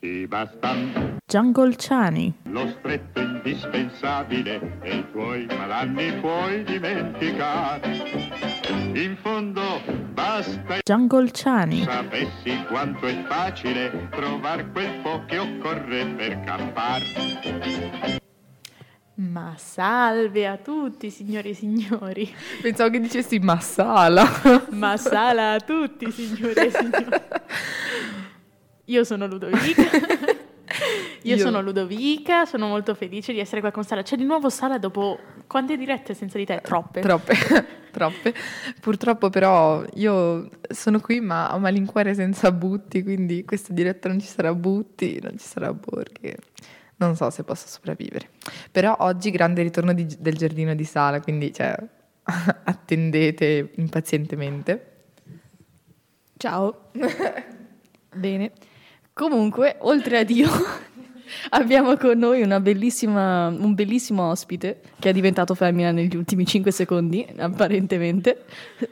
Ti bastano Giangolciani, lo stretto indispensabile, e i tuoi malanni puoi dimenticare. In fondo basta Giangolciani. Sapessi quanto è facile trovar quel po' che occorre per campare. Ma salve a tutti, signori e signori. Pensavo che dicessi massala. Massala a tutti, signori e signori. Io sono Ludovica. Io sono Ludovica, sono molto felice di essere qua con Sala. C'è di nuovo Sala dopo quante dirette senza di te? Troppe. Purtroppo però io sono qui ma ho malincuore senza Butti, quindi questa diretta non ci sarà Butti, non ci sarà Borghi. Non so se posso sopravvivere. Però oggi grande ritorno del giardino di Sala, quindi cioè, attendete impazientemente. Ciao. Bene. Comunque, oltre a Dio, abbiamo con noi un bellissimo ospite che è diventato femmina negli ultimi 5 secondi, apparentemente.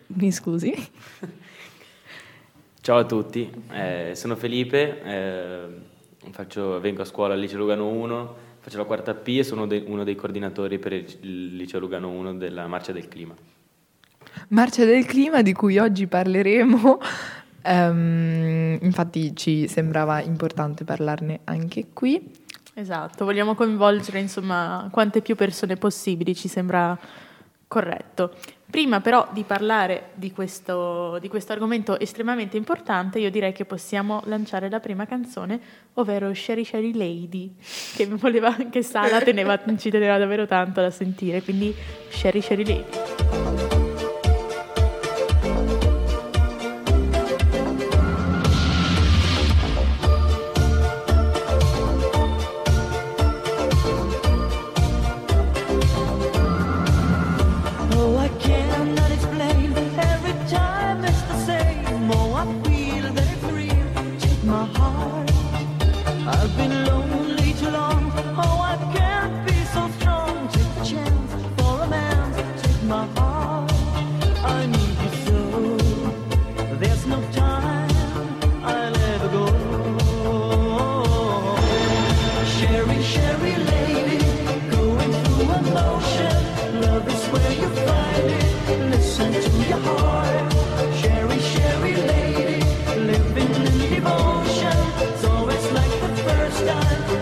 Mi scusi. Ciao a tutti, sono Felipe. Vengo a scuola al Liceo Lugano 1, faccio la quarta P e sono uno dei coordinatori per il Liceo Lugano 1 della Marcia del Clima. Marcia del Clima di cui oggi parleremo, infatti ci sembrava importante parlarne anche qui. Esatto, vogliamo coinvolgere insomma quante più persone possibili, ci sembra corretto. Prima però di parlare di questo argomento estremamente importante, io direi che possiamo lanciare la prima canzone, ovvero Sherry Sherry Lady, che voleva anche Sala, ci teneva davvero tanto da sentire, quindi Sherry Sherry Lady. Sherry, Sherry lady, living in devotion. It's always like the first time.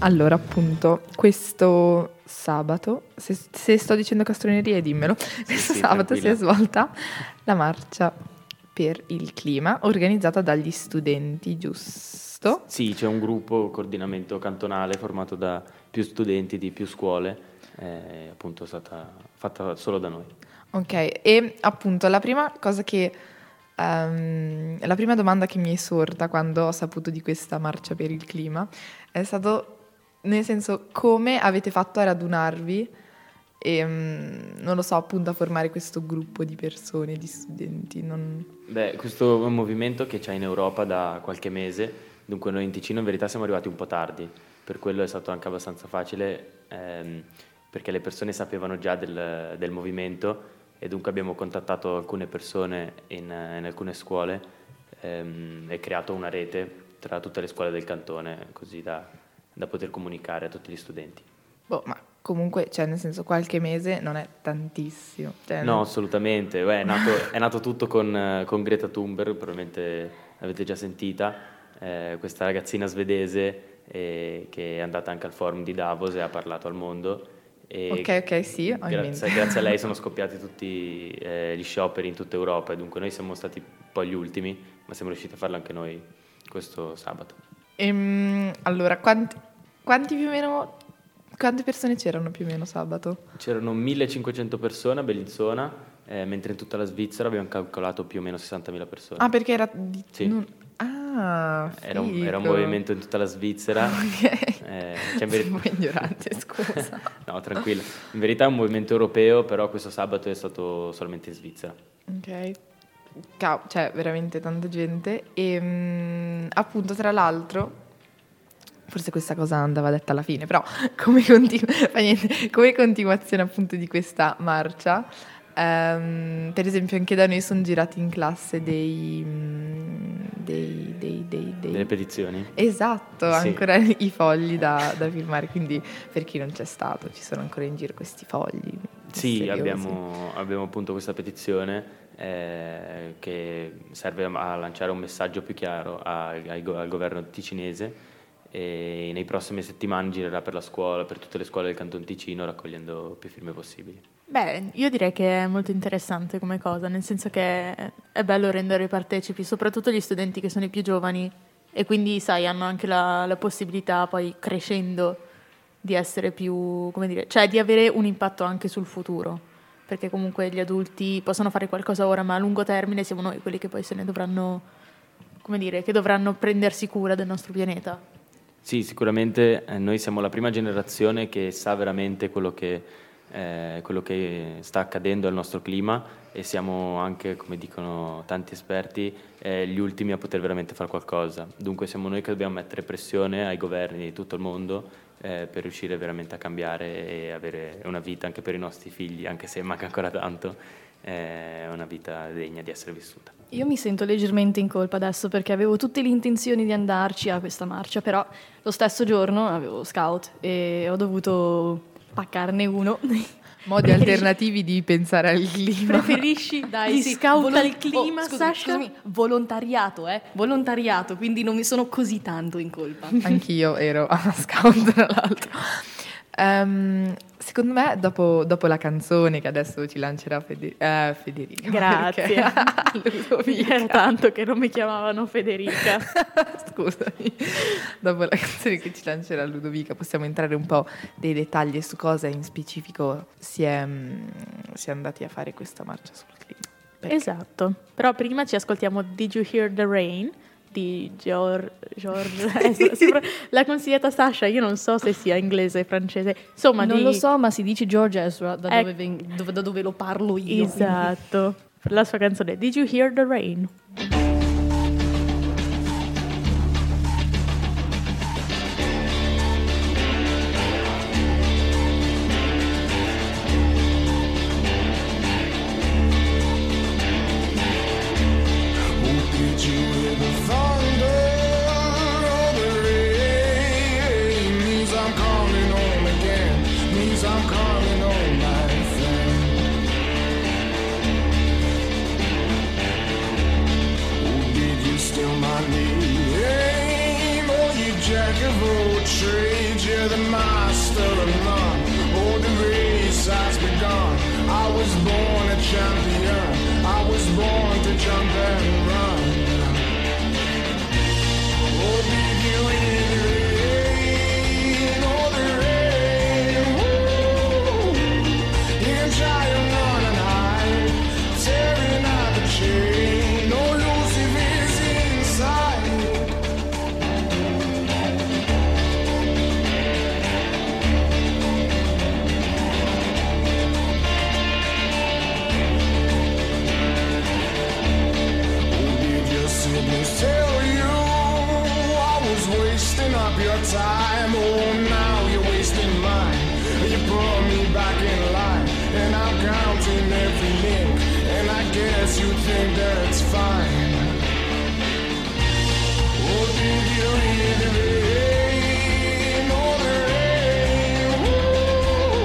Allora, appunto, questo sabato, se sto dicendo castronerie dimmelo, sabato tranquilla. Si è svolta la marcia per il clima organizzata dagli studenti, giusto? Sì, c'è un gruppo, coordinamento cantonale formato da più studenti di più scuole, appunto è stata fatta solo da noi. Ok, e appunto la prima cosa che la prima domanda che mi è sorta quando ho saputo di questa marcia per il clima è stato, nel senso, come avete fatto a radunarvi e non lo so, appunto, a formare questo gruppo di persone, di studenti. Questo è un movimento che c'è in Europa da qualche mese, dunque noi in Ticino in verità siamo arrivati un po' tardi, per quello è stato anche abbastanza facile perché le persone sapevano già del movimento e dunque abbiamo contattato alcune persone in alcune scuole e creato una rete tra tutte le scuole del cantone, così da poter comunicare a tutti gli studenti. Ma comunque, cioè, nel senso, qualche mese non è tantissimo. Cioè, no, assolutamente. È nato tutto con Greta Thunberg, probabilmente l'avete già sentita, questa ragazzina svedese che è andata anche al forum di Davos e ha parlato al mondo. E ok, sì, ho in mente. Grazie a lei sono scoppiati tutti gli scioperi in tutta Europa e dunque noi siamo stati poi gli ultimi, ma siamo riusciti a farlo anche noi questo sabato. Allora, quante persone c'erano più o meno sabato? C'erano 1500 persone a Bellinzona, mentre in tutta la Svizzera abbiamo calcolato più o meno 60.000 persone. Ah, perché era... Sì. Era un movimento in tutta la Svizzera. Ok, un po' ignorante, scusa. No, tranquilla. In verità è un movimento europeo, però questo sabato è stato solamente in Svizzera. Ok, cioè veramente tanta gente. E appunto, tra l'altro, forse questa cosa andava detta alla fine, però come continuazione appunto di questa marcia, per esempio anche da noi sono girati in classe delle petizioni. Esatto, sì. Ancora i fogli da firmare, quindi per chi non c'è stato ci sono ancora in giro questi fogli. Sì, abbiamo appunto questa petizione che serve a lanciare un messaggio più chiaro al governo ticinese, e nei prossimi settimane girerà per la scuola, per tutte le scuole del Canton Ticino, raccogliendo più firme possibili. Beh, io direi che è molto interessante come cosa, nel senso che è bello rendere partecipi, soprattutto gli studenti che sono i più giovani, e quindi, sai, hanno anche la possibilità poi, crescendo, di essere più, come dire, cioè di avere un impatto anche sul futuro, perché comunque gli adulti possono fare qualcosa ora, ma a lungo termine siamo noi quelli che poi se ne dovranno, come dire, che dovranno prendersi cura del nostro pianeta. Sì, sicuramente noi siamo la prima generazione che sa veramente quello che sta accadendo al nostro clima, e siamo anche, come dicono tanti esperti, gli ultimi a poter veramente fare qualcosa. Dunque siamo noi che dobbiamo mettere pressione ai governi di tutto il mondo per riuscire veramente a cambiare e avere una vita anche per i nostri figli, anche se manca ancora tanto, una vita degna di essere vissuta. Io mi sento leggermente in colpa adesso perché avevo tutte le intenzioni di andarci a questa marcia, però lo stesso giorno avevo scout e ho dovuto paccarne uno. Modi alternativi di pensare al clima. Preferisci, dai, sì, scout al clima, Sasha? Scusami, volontariato, quindi non mi sono così tanto in colpa. Anch'io ero a scout, tra l'altro. Secondo me dopo la canzone che adesso ci lancerà Federica, grazie, era tanto che non mi chiamavano Federica. Scusami, dopo la canzone che ci lancerà Ludovica possiamo entrare un po' nei dettagli su cosa in specifico si è andati a fare questa marcia sul clima. Perché? Esatto, però prima ci ascoltiamo Did You Hear the Rain? Di George Ezra. L'ha consigliata Sasha, io non so se sia inglese o francese, insomma non lo so, ma si dice George Ezra da dove lo parlo io, esatto, per la sua canzone Did You Hear the Rain? Name, oh you jack of all trades. you're the master of none. All the race has begun. I was born a champion. I was born to jump and run. Oh, did you hear the rain? Oh, the rain. Woo. Him trying on and hide, tearing out the chain. No losing is inside. Tell you I was wasting up your time. Oh, now you're wasting mine. You put me back in line, and I'm counting every link, and I guess you think that's fine. Oh, did you hear the rain? Oh, the rain. Woo.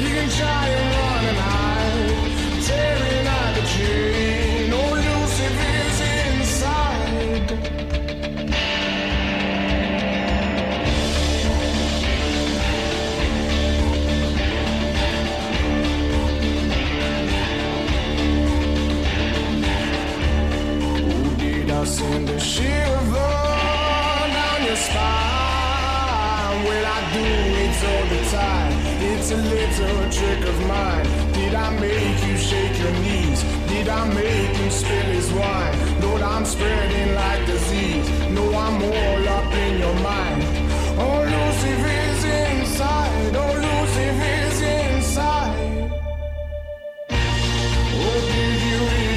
You can try and run and hide, tearing out the chain. Send a shiver down your spine. Well, I do it all the time. It's a little trick of mine. Did I make you shake your knees? Did I make you spill his wine? Lord, I'm spreading like disease. No, I'm all up in your mind. Oh, Lucifer's inside. Oh, Lucifer's inside. Oh, did you hear?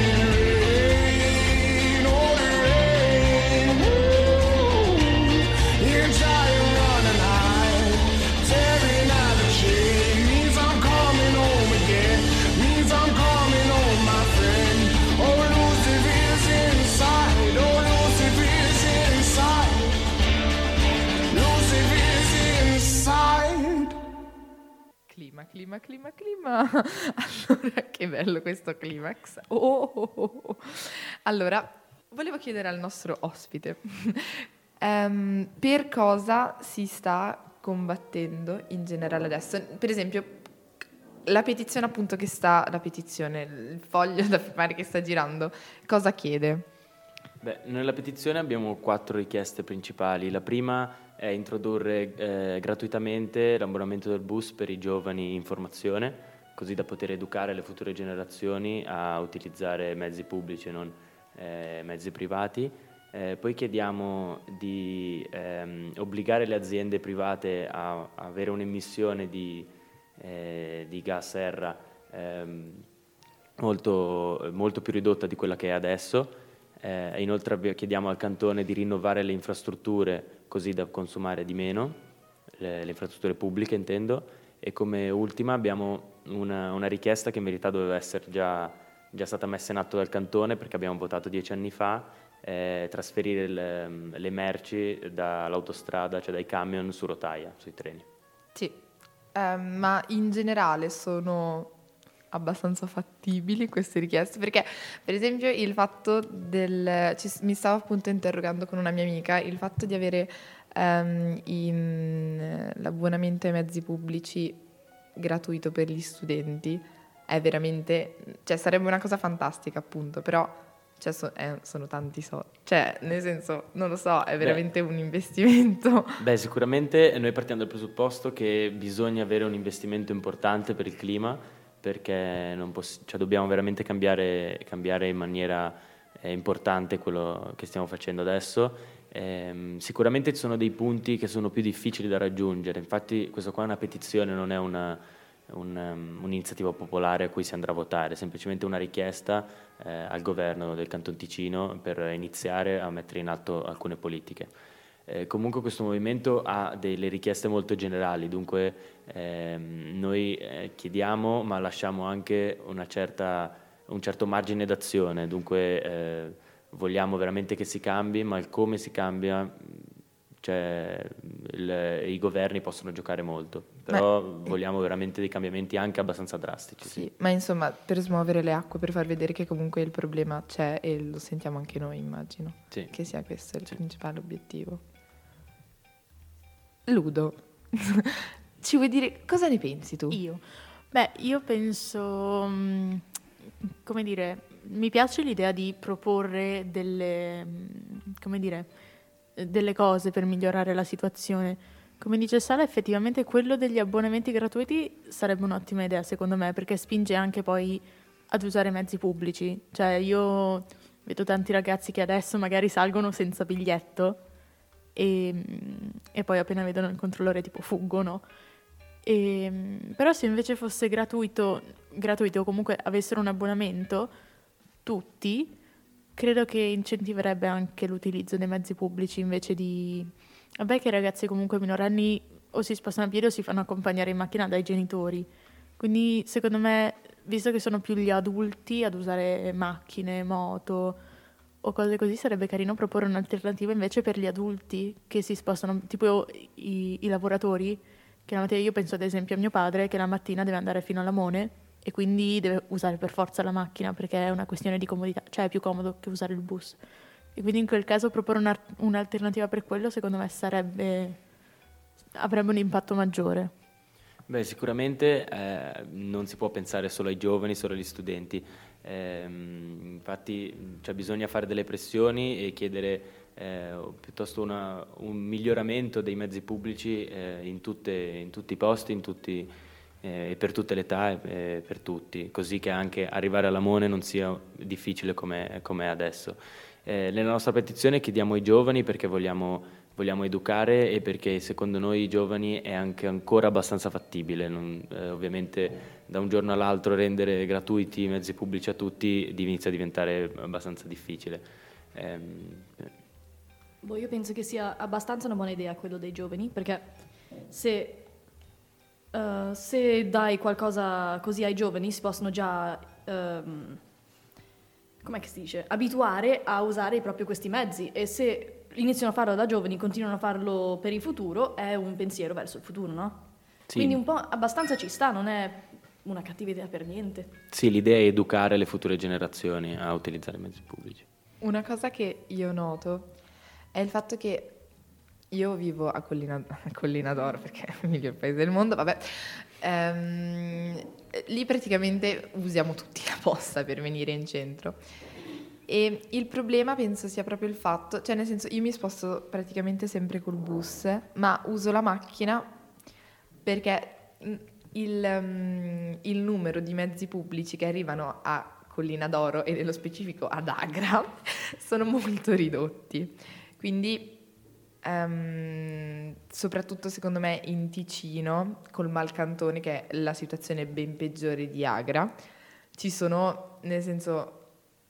Clima, clima, clima. Allora, che bello questo climax. Oh, oh, oh, oh. Allora, volevo chiedere al nostro ospite per cosa si sta combattendo in generale adesso. Per esempio, il foglio da firmare che sta girando, cosa chiede? Beh, nella petizione abbiamo 4 richieste principali. La prima è introdurre gratuitamente l'abbonamento del bus per i giovani in formazione, così da poter educare le future generazioni a utilizzare mezzi pubblici e non mezzi privati. Poi chiediamo di obbligare le aziende private a avere un'emissione di gas serra molto, molto più ridotta di quella che è adesso. Inoltre chiediamo al Cantone di rinnovare le infrastrutture così da consumare di meno, le infrastrutture pubbliche intendo, e come ultima abbiamo una richiesta che in verità doveva essere già stata messa in atto dal Cantone, perché abbiamo votato 10 anni fa, trasferire le merci dall'autostrada, cioè dai camion su rotaia, sui treni. Sì, ma in generale sono abbastanza fattibili queste richieste, perché per esempio il fatto mi stavo appunto interrogando con una mia amica, il fatto di avere l'abbonamento ai mezzi pubblici gratuito per gli studenti è veramente, cioè sarebbe una cosa fantastica appunto, però cioè, sono tanti soldi, cioè nel senso non lo so, è veramente un investimento. Beh, sicuramente noi partiamo dal presupposto che bisogna avere un investimento importante per il clima, perché non cioè dobbiamo veramente cambiare in maniera importante quello che stiamo facendo adesso. Sicuramente ci sono dei punti che sono più difficili da raggiungere, infatti questa qua è una petizione, non è un'iniziativa popolare a cui si andrà a votare, è semplicemente una richiesta al governo del Canton Ticino per iniziare a mettere in atto alcune politiche. Comunque questo movimento ha delle richieste molto generali, dunque noi chiediamo ma lasciamo anche un certo margine d'azione, dunque vogliamo veramente che si cambi, ma il come si cambia, cioè, i governi possono giocare molto, però vogliamo veramente dei cambiamenti anche abbastanza drastici. Sì, ma insomma per smuovere le acque, per far vedere che comunque il problema c'è e lo sentiamo anche noi, immagino, sì, che sia questo il principale obiettivo. Ludo, ci vuoi dire cosa ne pensi tu? Io? Beh, io penso, come dire, mi piace l'idea di proporre delle, come dire, delle cose per migliorare la situazione. Come dice Sara, effettivamente quello degli abbonamenti gratuiti sarebbe un'ottima idea, secondo me, perché spinge anche poi ad usare mezzi pubblici. Cioè, io vedo tanti ragazzi che adesso magari salgono senza biglietto e poi appena vedono il controllore tipo fuggono. Però se invece fosse gratuito o comunque avessero un abbonamento tutti, credo che incentiverebbe anche l'utilizzo dei mezzi pubblici invece di... Vabbè, che i ragazzi comunque minorenni o si spostano a piedi o si fanno accompagnare in macchina dai genitori. Quindi secondo me, visto che sono più gli adulti ad usare macchine, moto o cose così, sarebbe carino proporre un'alternativa invece per gli adulti che si spostano, tipo i lavoratori, che la mattina, io penso ad esempio a mio padre, che la mattina deve andare fino a Lamone e quindi deve usare per forza la macchina perché è una questione di comodità, cioè è più comodo che usare il bus. E quindi in quel caso proporre un'alternativa per quello, secondo me, avrebbe un impatto maggiore. Beh, sicuramente non si può pensare solo ai giovani, solo agli studenti. Infatti, cioè, bisogna fare delle pressioni e chiedere piuttosto un miglioramento dei mezzi pubblici in tutti i posti, per tutte le età e per tutti, così che anche arrivare a Lamone non sia difficile come è adesso. Nella nostra petizione chiediamo ai giovani perché vogliamo educare e perché secondo noi i giovani è anche ancora abbastanza fattibile. Ovviamente da un giorno all'altro rendere gratuiti i mezzi pubblici a tutti inizia a diventare abbastanza difficile. Io penso che sia abbastanza una buona idea quello dei giovani, perché se dai qualcosa così ai giovani si possono già... Com'è che si dice? Abituare a usare proprio questi mezzi, e se iniziano a farlo da giovani, continuano a farlo per il futuro, è un pensiero verso il futuro, no? Sì. Quindi un po' abbastanza ci sta, non è una cattiva idea per niente. Sì, l'idea è educare le future generazioni a utilizzare i mezzi pubblici. Una cosa che io noto è il fatto che io vivo a Collina d'Oro, perché è il miglior paese del mondo, vabbè. Lì praticamente usiamo tutti la posta per venire in centro, e il problema penso sia proprio il fatto, cioè nel senso, io mi sposto praticamente sempre col bus, ma uso la macchina perché il numero di mezzi pubblici che arrivano a Collina d'Oro e nello specifico ad Agra sono molto ridotti, quindi soprattutto secondo me in Ticino, col Malcantone, che è la situazione ben peggiore di Agra, ci sono, nel senso,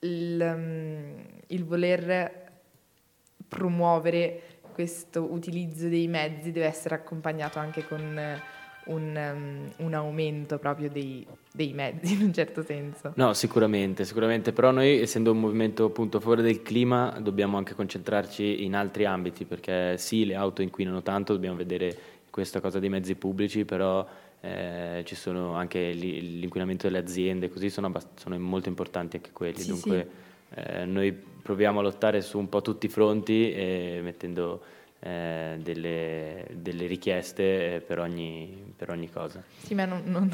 il voler promuovere questo utilizzo dei mezzi deve essere accompagnato anche con un aumento proprio dei mezzi, in un certo senso. No, sicuramente, però noi, essendo un movimento appunto a favore del clima, dobbiamo anche concentrarci in altri ambiti, perché sì, le auto inquinano tanto, dobbiamo vedere questa cosa dei mezzi pubblici, però ci sono anche l'inquinamento delle aziende, così sono molto importanti anche quelli, sì, dunque sì. Noi proviamo a lottare su un po' tutti i fronti, mettendo delle richieste per ogni cosa. Sì, ma non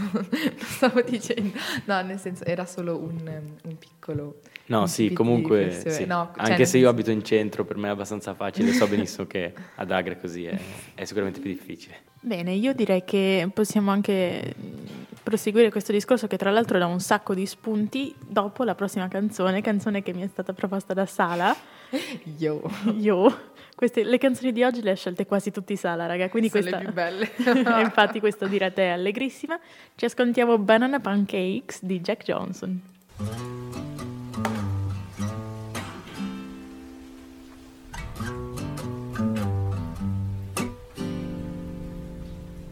stavo dicendo, no, nel senso, era solo un piccolo... No, sì, comunque, sì. No, cioè, anche se io abito in centro, per me è abbastanza facile, so benissimo che ad Agra così è sicuramente più difficile. Bene, io direi che possiamo anche proseguire questo discorso, che tra l'altro dà un sacco di spunti dopo la prossima canzone che mi è stata proposta da Sala. Yo. Queste, le canzoni di oggi le ha scelte quasi tutti Sala, raga, quindi sono questa, le più belle. Infatti questa diretta è allegrissima. Ci ascoltiamo Banana Pancakes di Jack Johnson.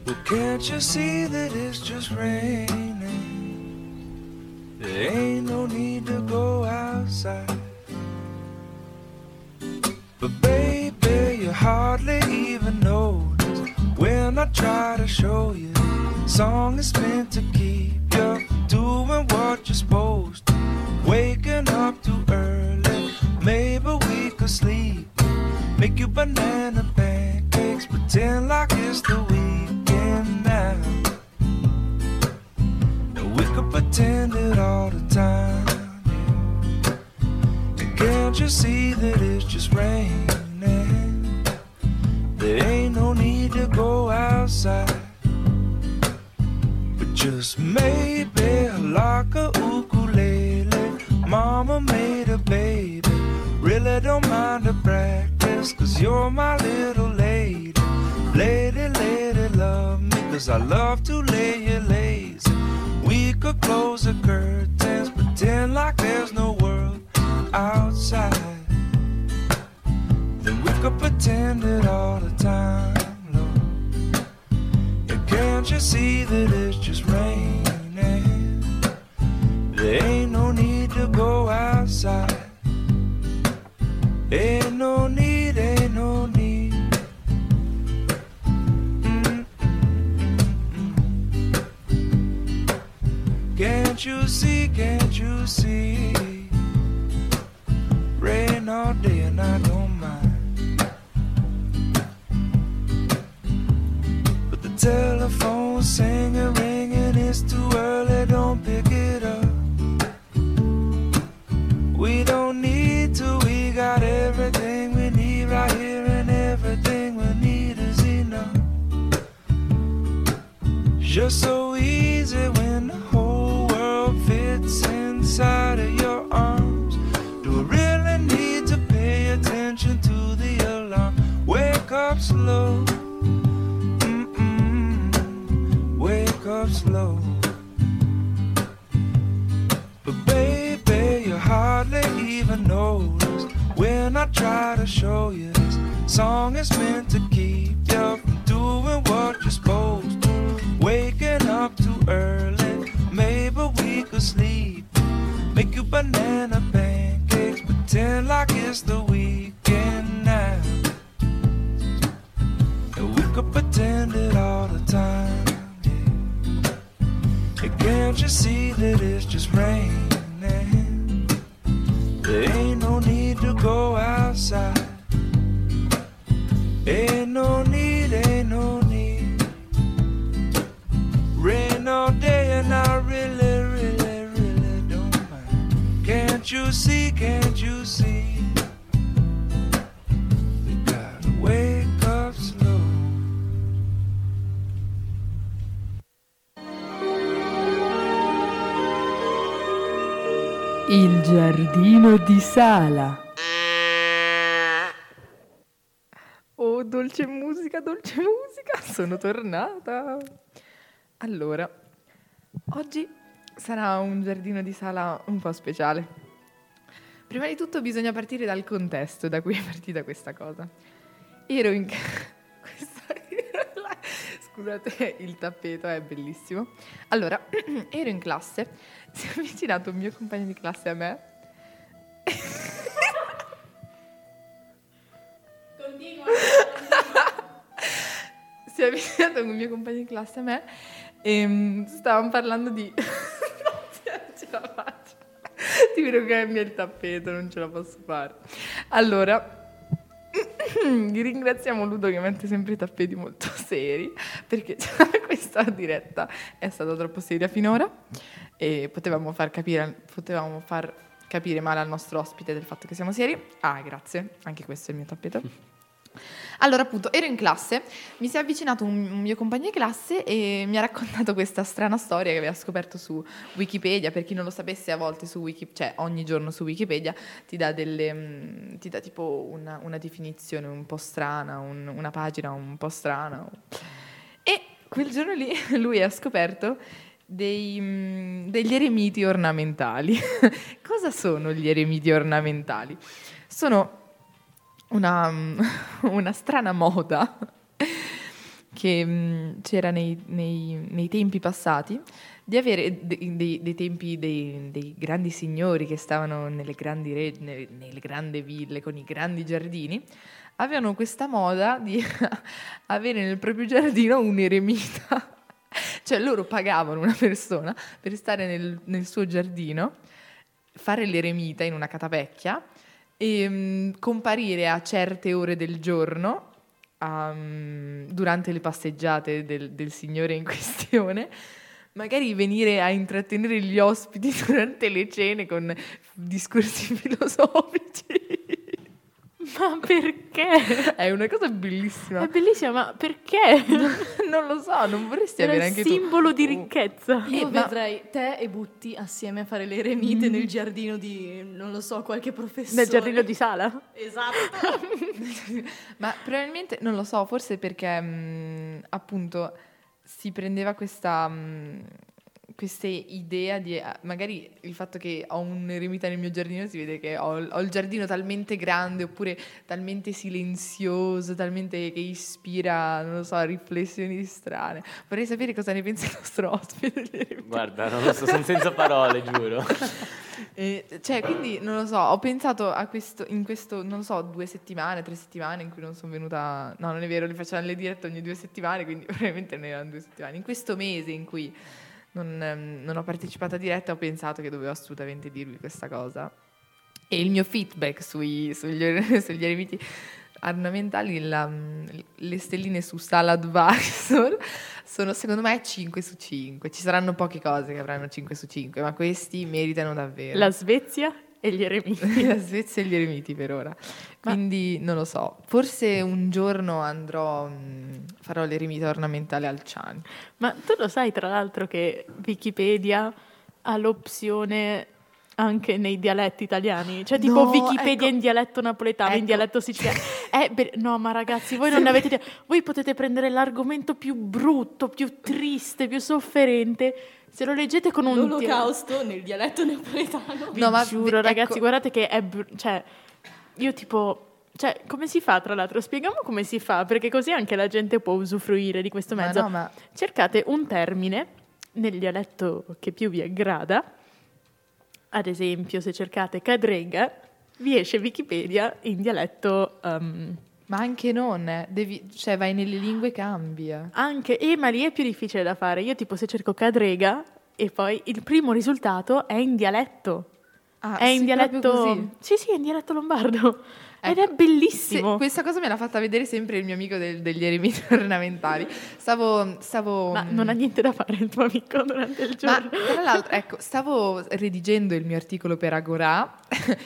Well, can't you see that it's just raining? There ain't no need to go outside. But baby, you hardly even notice when I try to show you. Song is meant to keep you doing what you're supposed to. Waking up too early, maybe we could sleep. Make you banana pancakes. Let's pretend like it's the weekend now. We could pretend it all the time. Can't you see that it's just raining? There ain't no need to go outside. But just maybe like a ukulele, mama made a baby. Really don't mind the practice, cause you're my little lady. Lady, lady, love me, cause I love to lay you lazy. We could close the curtains, pretend like there's no world outside. Then we could pretend it all the time, Lord. And can't you see that it's just raining? There ain't no need to go outside. Ain't no need, ain't no need. Can't you see, can't you see? Rain all day and I don't mind. But the telephone's singing, ringing, it's too early, don't pick it up. We don't need to, we got everything we need right here and everything we need is enough. Just so easy when the whole world fits inside of your arms. Do we really need to pay attention to the alarm? Wake up slow. Mm-mm. Wake up slow. But baby, you hardly even notice when I try to show you this song is meant to keep you from doing what you're supposed to. Waking up too early, maybe we could sleep. Make you banana pancakes, pretend like it's the weekend now. And we could pretend it all the time, yeah. And can't you see that it's just raining? There ain't no need to go outside. Ain't no need, ain't no need. Rain all day and I really, really, really don't mind. Can't you see, can't you see? We gotta wake up slow. Il giardino di Sala. Oh, dolce musica, sono tornata. Allora, oggi sarà un giardino di sala un po' speciale. Prima di tutto bisogna partire dal contesto da cui è partita questa cosa. Ero in Scusate, il tappeto è bellissimo. Allora, ero in classe, si è avvicinato un mio compagno di classe a me. Si è avvicinato con il mio compagno di classe a me e stavamo parlando di... non ce la faccio, ti vedo che è il mio tappeto, non ce la posso fare. Allora, ringraziamo Ludo che mette sempre i tappeti molto seri, perché questa diretta è stata troppo seria finora e potevamo far capire male al nostro ospite del fatto che siamo seri. Ah, grazie, anche questo è il mio tappeto. Allora, appunto, ero in classe, mi si è avvicinato un mio compagno di classe e mi ha raccontato questa strana storia che aveva scoperto su Wikipedia. Per chi non lo sapesse, a volte su Wikipedia, cioè ogni giorno su Wikipedia ti dà tipo una definizione un po' strana, una pagina un po' strana. E quel giorno lì lui ha scoperto degli eremiti ornamentali. Cosa sono gli eremiti ornamentali? Sono una strana moda che c'era nei tempi passati di avere dei tempi dei grandi signori che stavano nelle grandi ville con i grandi giardini. Avevano questa moda di avere nel proprio giardino un eremita, cioè loro pagavano una persona per stare nel suo giardino, fare l'eremita in una catapecchia e comparire a certe ore del giorno durante le passeggiate del signore in questione, magari venire a intrattenere gli ospiti durante le cene con discorsi filosofici. Ma perché? È una cosa bellissima. È bellissima, ma perché? Non lo so, non vorresti avere anche tu? È un simbolo di ricchezza. Io vedrei te e Butti assieme a fare le eremite nel giardino di, non lo so, qualche professore. Nel giardino di Sala? Esatto. Ma probabilmente, non lo so, forse perché appunto si prendeva questa idea di, magari il fatto che ho un eremita nel mio giardino, si vede che ho il giardino talmente grande oppure talmente silenzioso, talmente che ispira, non lo so, riflessioni strane. Vorrei sapere cosa ne pensa il nostro ospite. Guarda, non lo so, sono senza parole, giuro. Cioè, quindi, non lo so, ho pensato a questo, in questo, non lo so, 2 settimane, 3 settimane in cui non sono venuta, no, non è vero, le facevano le dirette ogni 2 settimane, quindi veramente ne erano 2 settimane. In questo mese in cui non ho partecipato a diretta, ho pensato che dovevo assolutamente dirvi questa cosa. E il mio feedback sugli eremiti ornamentali, le stelline su SaladVisor sono, secondo me, 5 su 5. Ci saranno poche cose che avranno 5 su 5, ma questi meritano davvero. La Svezia e gli eremiti. La Svezia e gli eremiti per ora. Quindi non lo so, forse un giorno farò l'eremita ornamentale al Ciani. Ma tu lo sai tra l'altro che Wikipedia ha l'opzione anche nei dialetti italiani? Cioè tipo, no, Wikipedia, ecco, in dialetto napoletano, ecco, in dialetto siciliano. No, ma ragazzi, voi non avete idea. Voi potete prendere l'argomento più brutto, più triste, più sofferente, se lo leggete con l'olocausto nel dialetto napoletano. No, ma giuro, ragazzi, ecco, guardate che è cioè io tipo, cioè, come si fa, tra l'altro? Spieghiamo come si fa, perché così anche la gente può usufruire di questo mezzo. Ma... cercate un termine nel dialetto che più vi aggrada. Ad esempio, se cercate cadrega, vi esce Wikipedia in dialetto... ma anche non, devi, cioè vai nelle lingue e cambia. Anche, ma lì è più difficile da fare. Io tipo se cerco cadrega e poi il primo risultato è in dialetto. Ah, è in dialetto. Sì, è in dialetto lombardo. Ed è bellissimo. Sì, questa cosa me l'ha fatta vedere sempre il mio amico degli eremiti ornamentali. Ma non ha niente da fare il tuo amico durante il giorno. Ma, tra l'altro, ecco, stavo redigendo il mio articolo per Agorà.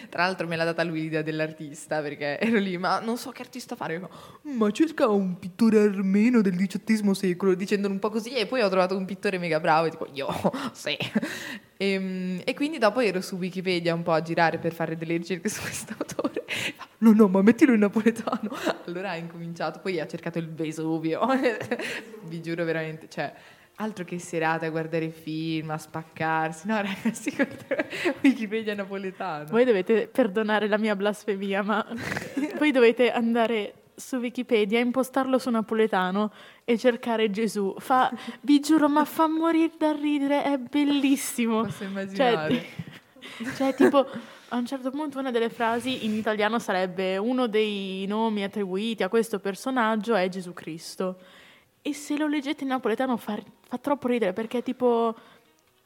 Tra l'altro me l'ha data lui l'idea dell'artista, perché ero lì, ma non so che artista fare. Ma cerca un pittore armeno del XVIII secolo, dicendolo un po' così. E poi ho trovato un pittore mega bravo e tipo, io, sì. E quindi dopo ero su Wikipedia un po' a girare per fare delle ricerche su quest'autore. No, ma mettilo in napoletano. Allora ha incominciato, poi ha cercato il Vesuvio. Vi giuro veramente, cioè, altro che serata a guardare film, a spaccarsi. No, ragazzi, Wikipedia napoletano. Voi dovete perdonare la mia blasfemia, ma voi dovete andare su Wikipedia, impostarlo su napoletano e cercare Gesù. Vi giuro, ma fa morire da ridere, è bellissimo. Posso immaginare. Cioè tipo... a un certo punto una delle frasi in italiano sarebbe: uno dei nomi attribuiti a questo personaggio è Gesù Cristo. E se lo leggete in napoletano fa troppo ridere, perché tipo,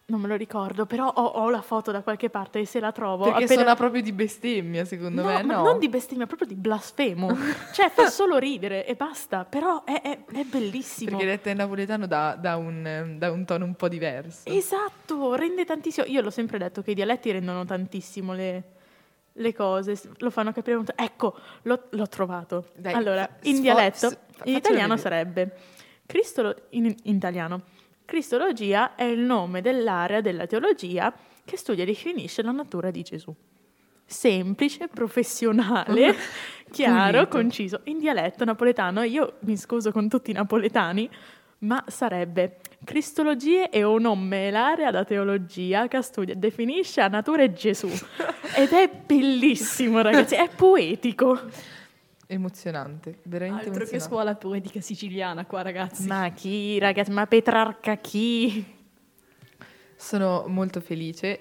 non me lo ricordo, però ho la foto da qualche parte e se la trovo... Perché appena... suona proprio di bestemmia, secondo me, no? Ma non di bestemmia, proprio di blasfemo. Cioè fa solo ridere e basta, però è bellissimo. Perché detta in napoletano da un tono un po' diverso. Esatto, rende tantissimo. Io l'ho sempre detto che i dialetti rendono tantissimo le cose, lo fanno capire... Ecco, l'ho trovato. Dai, allora, in dialetto, in italiano sarebbe... in italiano... Cristologia è il nome dell'area della teologia che studia e definisce la natura di Gesù. Semplice, professionale, chiaro, conciso. In dialetto napoletano, io mi scuso con tutti i napoletani, ma sarebbe: Cristologie è un nome, l'area da teologia che studia e definisce la natura di Gesù. Ed è bellissimo, ragazzi, è poetico. Emozionante, veramente. Altro che scuola poetica siciliana qua, ragazzi. Ma chi, ragazzi, ma Petrarca chi? Sono molto felice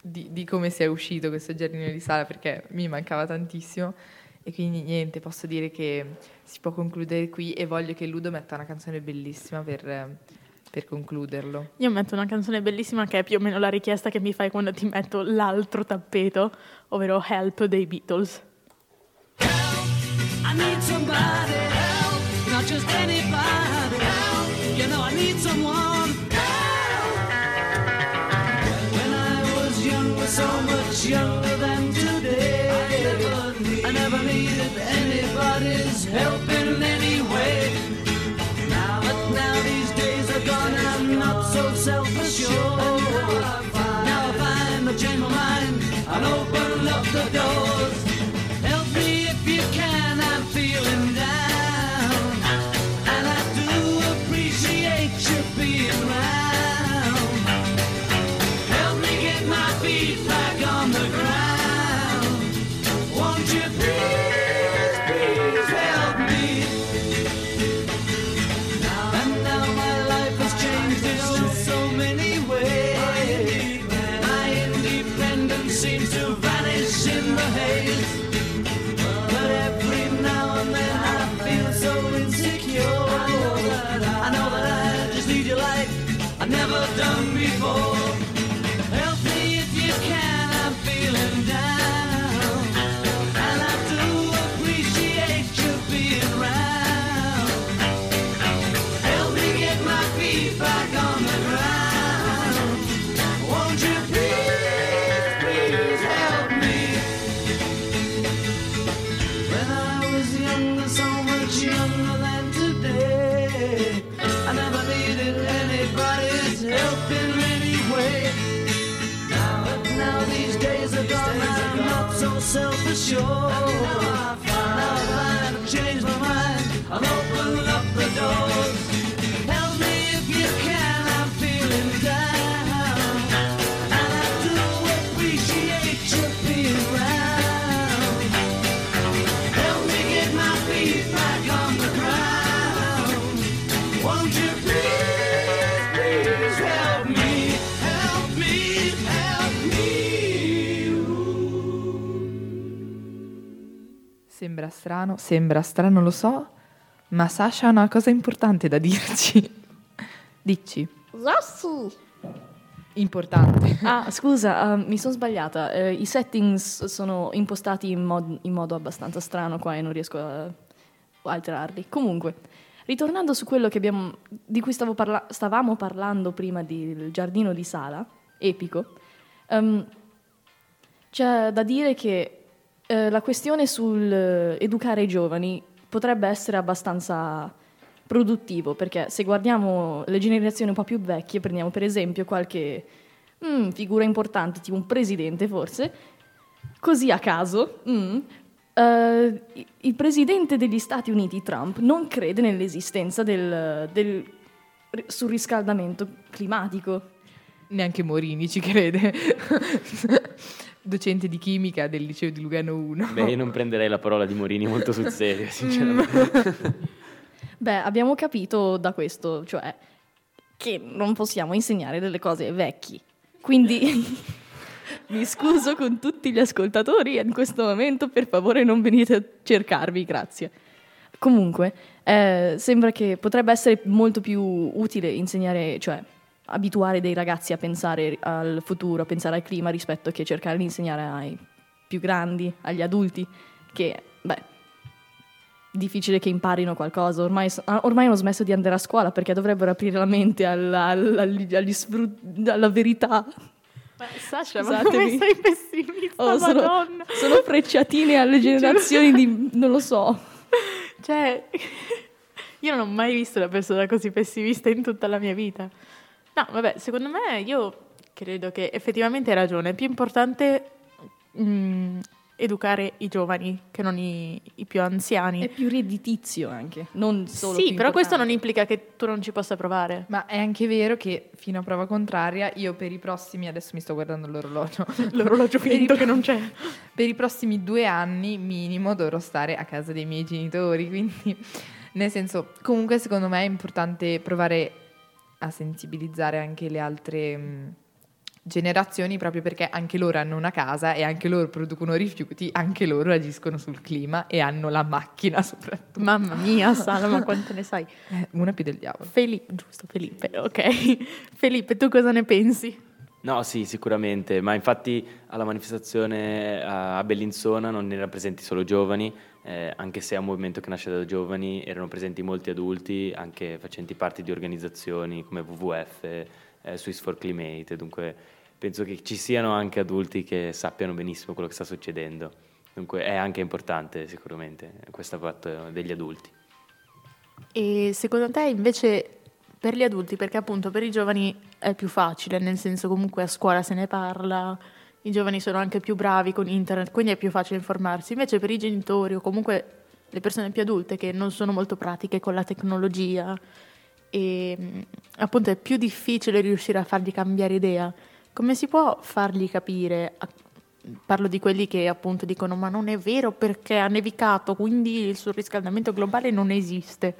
di come sia uscito questo giardino di Sala, perché mi mancava tantissimo. E quindi niente, posso dire che si può concludere qui, e voglio che Ludo metta una canzone bellissima per concluderlo. Io metto una canzone bellissima che è più o meno la richiesta che mi fai quando ti metto l'altro tappeto, ovvero Help dei Beatles. I need somebody. not just anybody. Help. You know I need someone. Help. When I was younger, so much younger than today, I never needed anybody's help in any way. But now these days are gone, I'm not so self-assured. Now I find I've changed my mind, I'll open up the doors. Help me if you can, I'm feeling down. Self-assured. Now I've changed my mind. I'll open up the doors. Help me if you can. I'm feeling down, and I do appreciate you being around. Help me get my feet back on the ground. Won't you please, please help me? Help me, help me. Sembra strano, lo so, ma Sasha ha una cosa importante da dirci. Dici. Lassi. Importante. Ah, scusa, mi sono sbagliata. I settings sono impostati in modo abbastanza strano qua e non riesco a alterarli. Comunque, ritornando su quello che stavamo parlando prima del giardino di sala, epico, c'è da dire che la questione sull'educare i giovani potrebbe essere abbastanza produttivo, perché se guardiamo le generazioni un po' più vecchie, prendiamo per esempio qualche figura importante, tipo un presidente forse, così a caso, il presidente degli Stati Uniti, Trump, non crede nell'esistenza del surriscaldamento climatico. Neanche Morini ci crede. Docente di chimica del liceo di Lugano 1. Beh, io non prenderei la parola di Morini molto sul serio, sinceramente. Beh, abbiamo capito da questo, cioè, che non possiamo insegnare delle cose vecchi. Quindi mi scuso con tutti gli ascoltatori in questo momento, per favore non venite a cercarvi, grazie. Comunque, sembra che potrebbe essere molto più utile insegnare, cioè abituare dei ragazzi a pensare al futuro, a pensare al clima, rispetto che cercare di insegnare ai più grandi, agli adulti, che, difficile che imparino qualcosa. Ormai hanno smesso di andare a scuola perché dovrebbero aprire la mente alla verità. Beh, Sasha, ma come sei pessimista, Madonna! Sono frecciatine alle generazioni di... non lo so. Cioè, io non ho mai visto una persona così pessimista in tutta la mia vita. No, vabbè, secondo me io credo che effettivamente hai ragione. È più importante educare i giovani che non i più anziani. È più redditizio anche, non solo. Sì, però importante. Questo non implica che tu non ci possa provare. Ma è anche vero che, fino a prova contraria, io per i prossimi... Adesso mi sto guardando l'orologio. L'orologio finito che non c'è. Per i prossimi 2 anni minimo dovrò stare a casa dei miei genitori, quindi... Nel senso, comunque secondo me è importante provare... a sensibilizzare anche le altre generazioni, proprio perché anche loro hanno una casa e anche loro producono rifiuti, anche loro agiscono sul clima e hanno la macchina soprattutto. Mamma mia, Sara, ma quanto ne sai? Una più del diavolo. Felipe, ok. Felipe, tu cosa ne pensi? No, sì, sicuramente, ma infatti alla manifestazione a Bellinzona non erano presenti solo giovani, anche se è un movimento che nasce da giovani, erano presenti molti adulti, anche facenti parte di organizzazioni come WWF, Swiss for Climate, dunque penso che ci siano anche adulti che sappiano benissimo quello che sta succedendo, dunque è anche importante sicuramente questa parte degli adulti. E secondo te invece per gli adulti, perché appunto per i giovani è più facile, nel senso comunque a scuola se ne parla, i giovani sono anche più bravi con internet, quindi è più facile informarsi, invece per i genitori o comunque le persone più adulte che non sono molto pratiche con la tecnologia, e appunto è più difficile riuscire a fargli cambiare idea. Come si può fargli capire? Parlo di quelli che appunto dicono ma non è vero perché ha nevicato, quindi il surriscaldamento globale non esiste.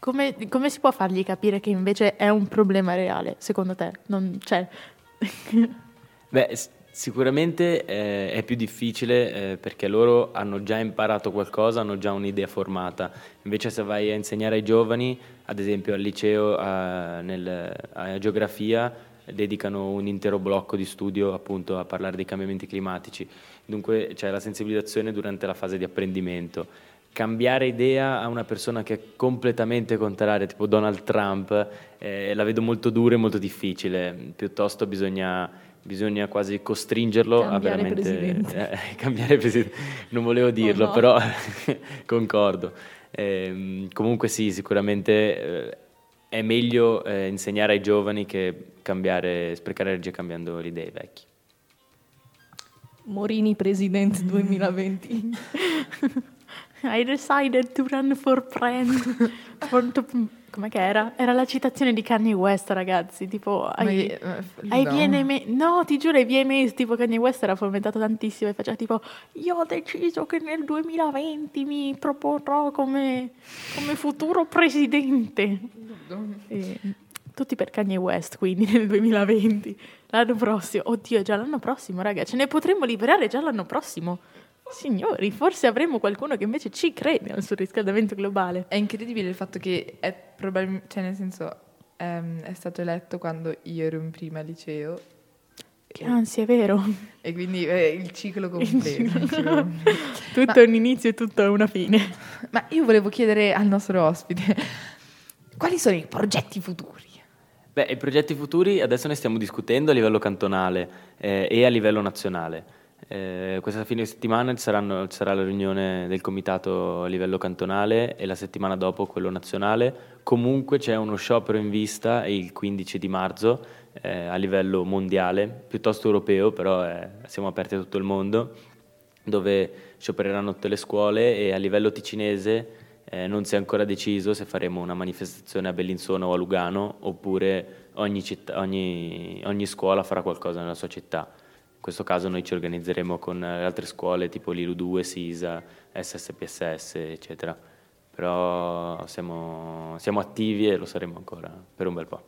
Come si può fargli capire che invece è un problema reale, secondo te? Non c'è. Beh, sicuramente è più difficile perché loro hanno già imparato qualcosa, hanno già un'idea formata. Invece se vai a insegnare ai giovani, ad esempio al liceo a geografia, dedicano un intero blocco di studio appunto a parlare dei cambiamenti climatici. Dunque c'è la sensibilizzazione durante la fase di apprendimento. Cambiare idea a una persona che è completamente contraria, tipo Donald Trump, la vedo molto dura e molto difficile, piuttosto bisogna quasi costringerlo cambiare a veramente... cambiare presidente. Non volevo dirlo, però concordo. Comunque sì, sicuramente è meglio insegnare ai giovani che sprecare energia cambiando le idee vecchie. Morini Presidente 2020. I decided to run for president. Com'è che era? Era la citazione di Kanye West, ragazzi. Tipo, no, ti giuro, ai VMAs, tipo Kanye West era fomentato tantissimo e faceva tipo: io ho deciso che nel 2020 mi proporrò come futuro presidente. E tutti per Kanye West, quindi nel 2020, l'anno prossimo. Oddio, è già l'anno prossimo, raga. Ce ne potremmo liberare già l'anno prossimo. Signori, forse avremo qualcuno che invece ci crede al surriscaldamento globale. È incredibile il fatto che è probabilmente, cioè nel senso, è stato eletto quando io ero in prima liceo. Che anzi, è vero. E quindi il ciclo completo. Tutto è un inizio e tutto è una fine. Ma io volevo chiedere al nostro ospite, quali sono i progetti futuri? Beh, i progetti futuri adesso ne stiamo discutendo a livello cantonale e a livello nazionale. Questa fine settimana ci sarà la riunione del comitato a livello cantonale e la settimana dopo quello nazionale. Comunque c'è uno sciopero in vista il 15 di marzo a livello mondiale, piuttosto europeo, però siamo aperti a tutto il mondo, dove sciopereranno tutte le scuole, e a livello ticinese non si è ancora deciso se faremo una manifestazione a Bellinzona o a Lugano, oppure ogni scuola farà qualcosa nella sua città. In questo caso noi ci organizzeremo con le altre scuole tipo Ilu2, Sisa, SSPSS, eccetera. Però siamo attivi e lo saremo ancora per un bel po'.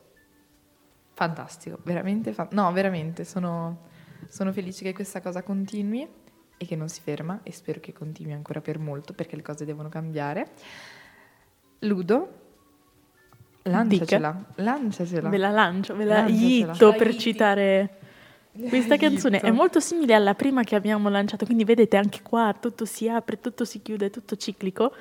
Fantastico, veramente. Veramente sono felice che questa cosa continui e che non si ferma, e spero che continui ancora per molto, perché le cose devono cambiare. Ludo, lanciacela. Ve la lancio, ve la yitto per citare... Questa canzone è molto simile alla prima che abbiamo lanciato, quindi vedete anche qua tutto si apre, tutto si chiude, tutto ciclico.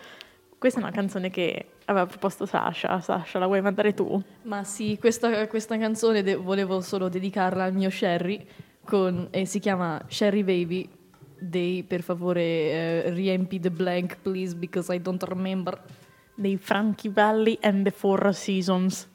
Questa è una canzone che aveva proposto Sasha. Sasha, la vuoi mandare tu? Ma sì, questa canzone volevo solo dedicarla al mio Sherry, si chiama Sherry Baby, dei per favore riempi the blank please because I don't remember, dei Frankie Valli and the Four Seasons.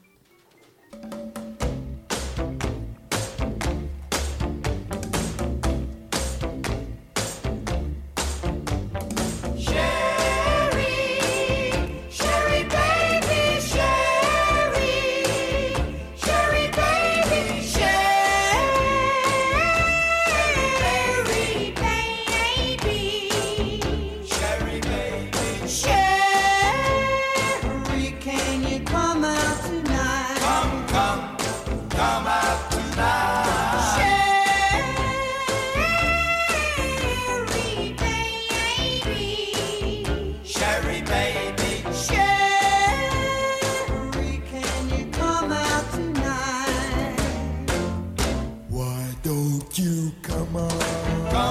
Come on. Too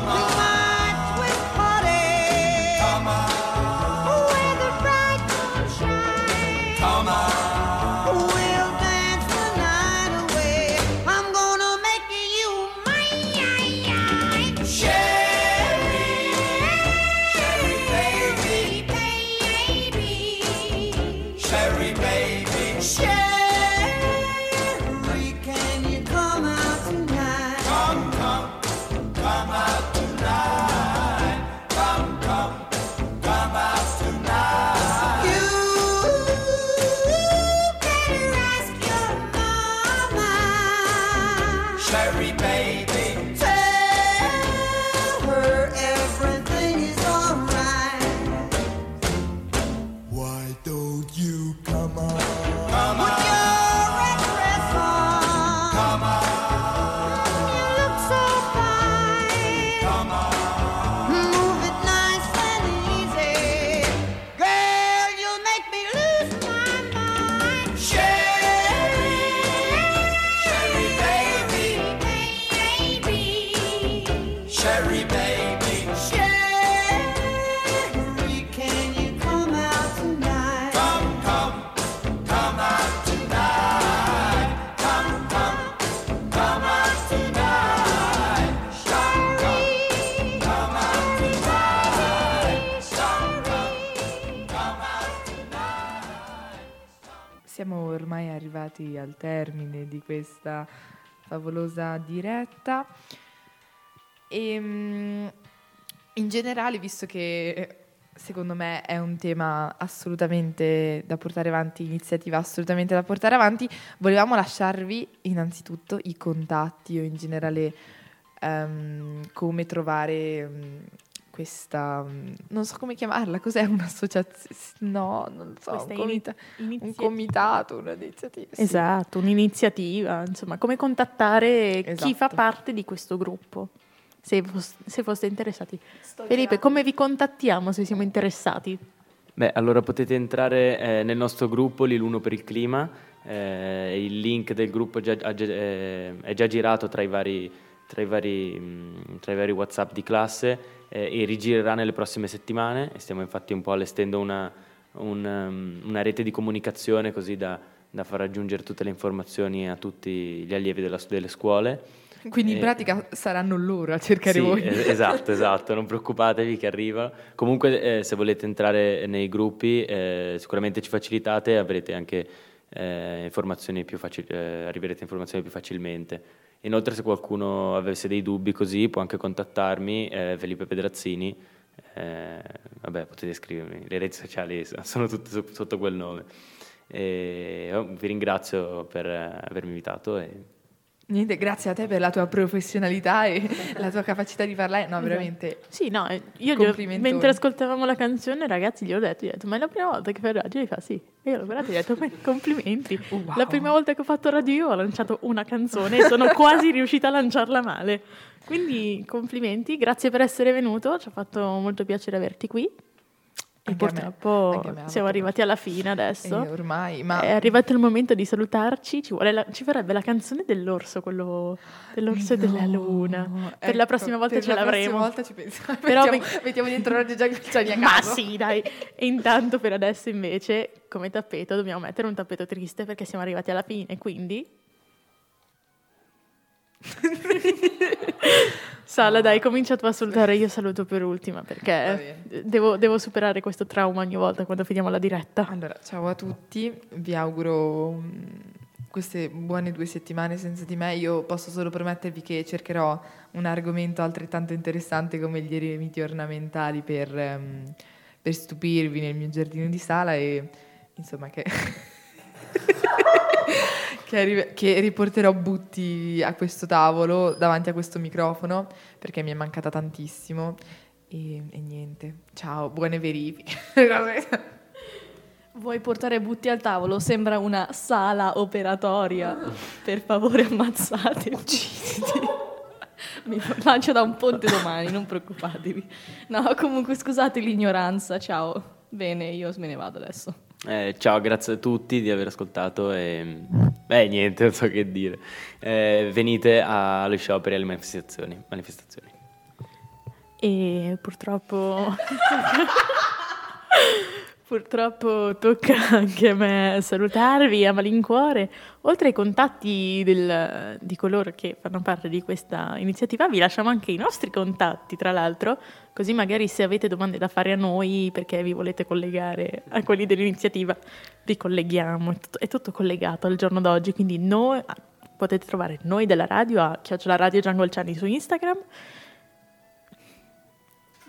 much with party. Come on. siamo ormai arrivati al termine di questa favolosa diretta e in generale, visto che secondo me è un tema assolutamente da portare avanti, iniziativa assolutamente da portare avanti, volevamo lasciarvi innanzitutto i contatti o in generale come trovare questa, non so come chiamarla, cos'è, un'associazione? No, non so, un comitato, un'iniziativa. Sì. Esatto, un'iniziativa, insomma, come contattare chi fa parte di questo gruppo. Se foste interessati. Felipe, come vi contattiamo se siamo interessati? Beh, allora potete entrare nel nostro gruppo, l'Ilu1 per il clima, il link del gruppo è già girato tra i vari WhatsApp di classe e rigirerà nelle prossime settimane. Stiamo infatti un po' allestendo una rete di comunicazione così da far raggiungere tutte le informazioni a tutti gli allievi delle scuole. Quindi in pratica saranno loro a cercare voi. Esatto, non preoccupatevi che arriva. Comunque se volete entrare nei gruppi sicuramente ci facilitate, avrete anche arriverete informazioni più facilmente. Inoltre, se qualcuno avesse dei dubbi così può anche contattarmi, Felipe Pedrazzini. Potete scrivermi, le reti sociali sono tutte sotto quel nome. Vi ringrazio per avermi invitato e niente, grazie a te per la tua professionalità e la tua capacità di parlare. No, veramente. Sì, no, mentre ascoltavamo la canzone, ragazzi, gli ho detto, ma è la prima volta che fai radio? E fa sì. E io l'ho guardato e gli ho detto, complimenti. Wow. La prima volta che ho fatto radio io ho lanciato una canzone e sono quasi riuscita a lanciarla male. Quindi complimenti, grazie per essere venuto, ci ha fatto molto piacere averti qui. E purtroppo siamo arrivati alla fine adesso. Ormai, ma è arrivato il momento di salutarci. Ci vorrebbe la canzone dell'orso, quello dell'orso e della luna. Per la prossima volta l'avremo. La prossima volta ci pensiamo. Però mettiamo dentro Radio Giangolciani a caso. Ma sì, dai. E intanto per adesso invece, come tappeto, dobbiamo mettere un tappeto triste perché siamo arrivati alla fine, quindi Sala, dai, comincia tu a salutare, io saluto per ultima perché devo superare questo trauma ogni volta quando finiamo la diretta. Allora, ciao a tutti, vi auguro queste buone 2 settimane senza di me. Io posso solo promettervi che cercherò un argomento altrettanto interessante come gli eremiti ornamentali per stupirvi nel mio giardino di sala e insomma che che riporterò Butti a questo tavolo, davanti a questo microfono, perché mi è mancata tantissimo. E niente, ciao, buone verifiche. Vuoi portare Butti al tavolo? Sembra una sala operatoria. Per favore, ammazzate, ucciditi. Mi lancio da un ponte domani, non preoccupatevi. No, comunque scusate l'ignoranza, ciao. Bene, io me ne vado adesso. Ciao, grazie a tutti di aver ascoltato e niente, non so che dire, venite alle scioperi e alle manifestazioni. E purtroppo tocca anche a me salutarvi a malincuore. Oltre ai contatti di coloro che fanno parte di questa iniziativa, vi lasciamo anche i nostri contatti, tra l'altro, così magari se avete domande da fare a noi perché vi volete collegare a quelli dell'iniziativa, vi colleghiamo, è tutto collegato al giorno d'oggi, quindi potete trovare noi della radio a @radiogiangolciani su Instagram.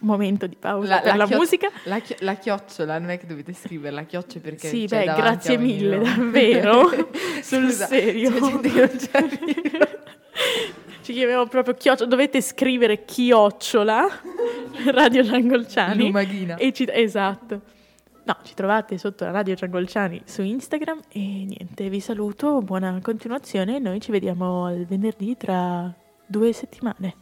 Momento di pausa per la musica. La chiocciola, non è che dovete scrivere la chiocciola perché sì, c'è davanti. Grazie mille, davvero. Sul serio. C'è gente che non c'è. Ci chiamiamo proprio chiocciola. Dovete scrivere chiocciola Radio Giangolciani. Lumaghina. Esatto. No, ci trovate sotto la Radio Giangolciani su Instagram e niente, vi saluto, buona continuazione. Noi ci vediamo il venerdì tra 2 settimane.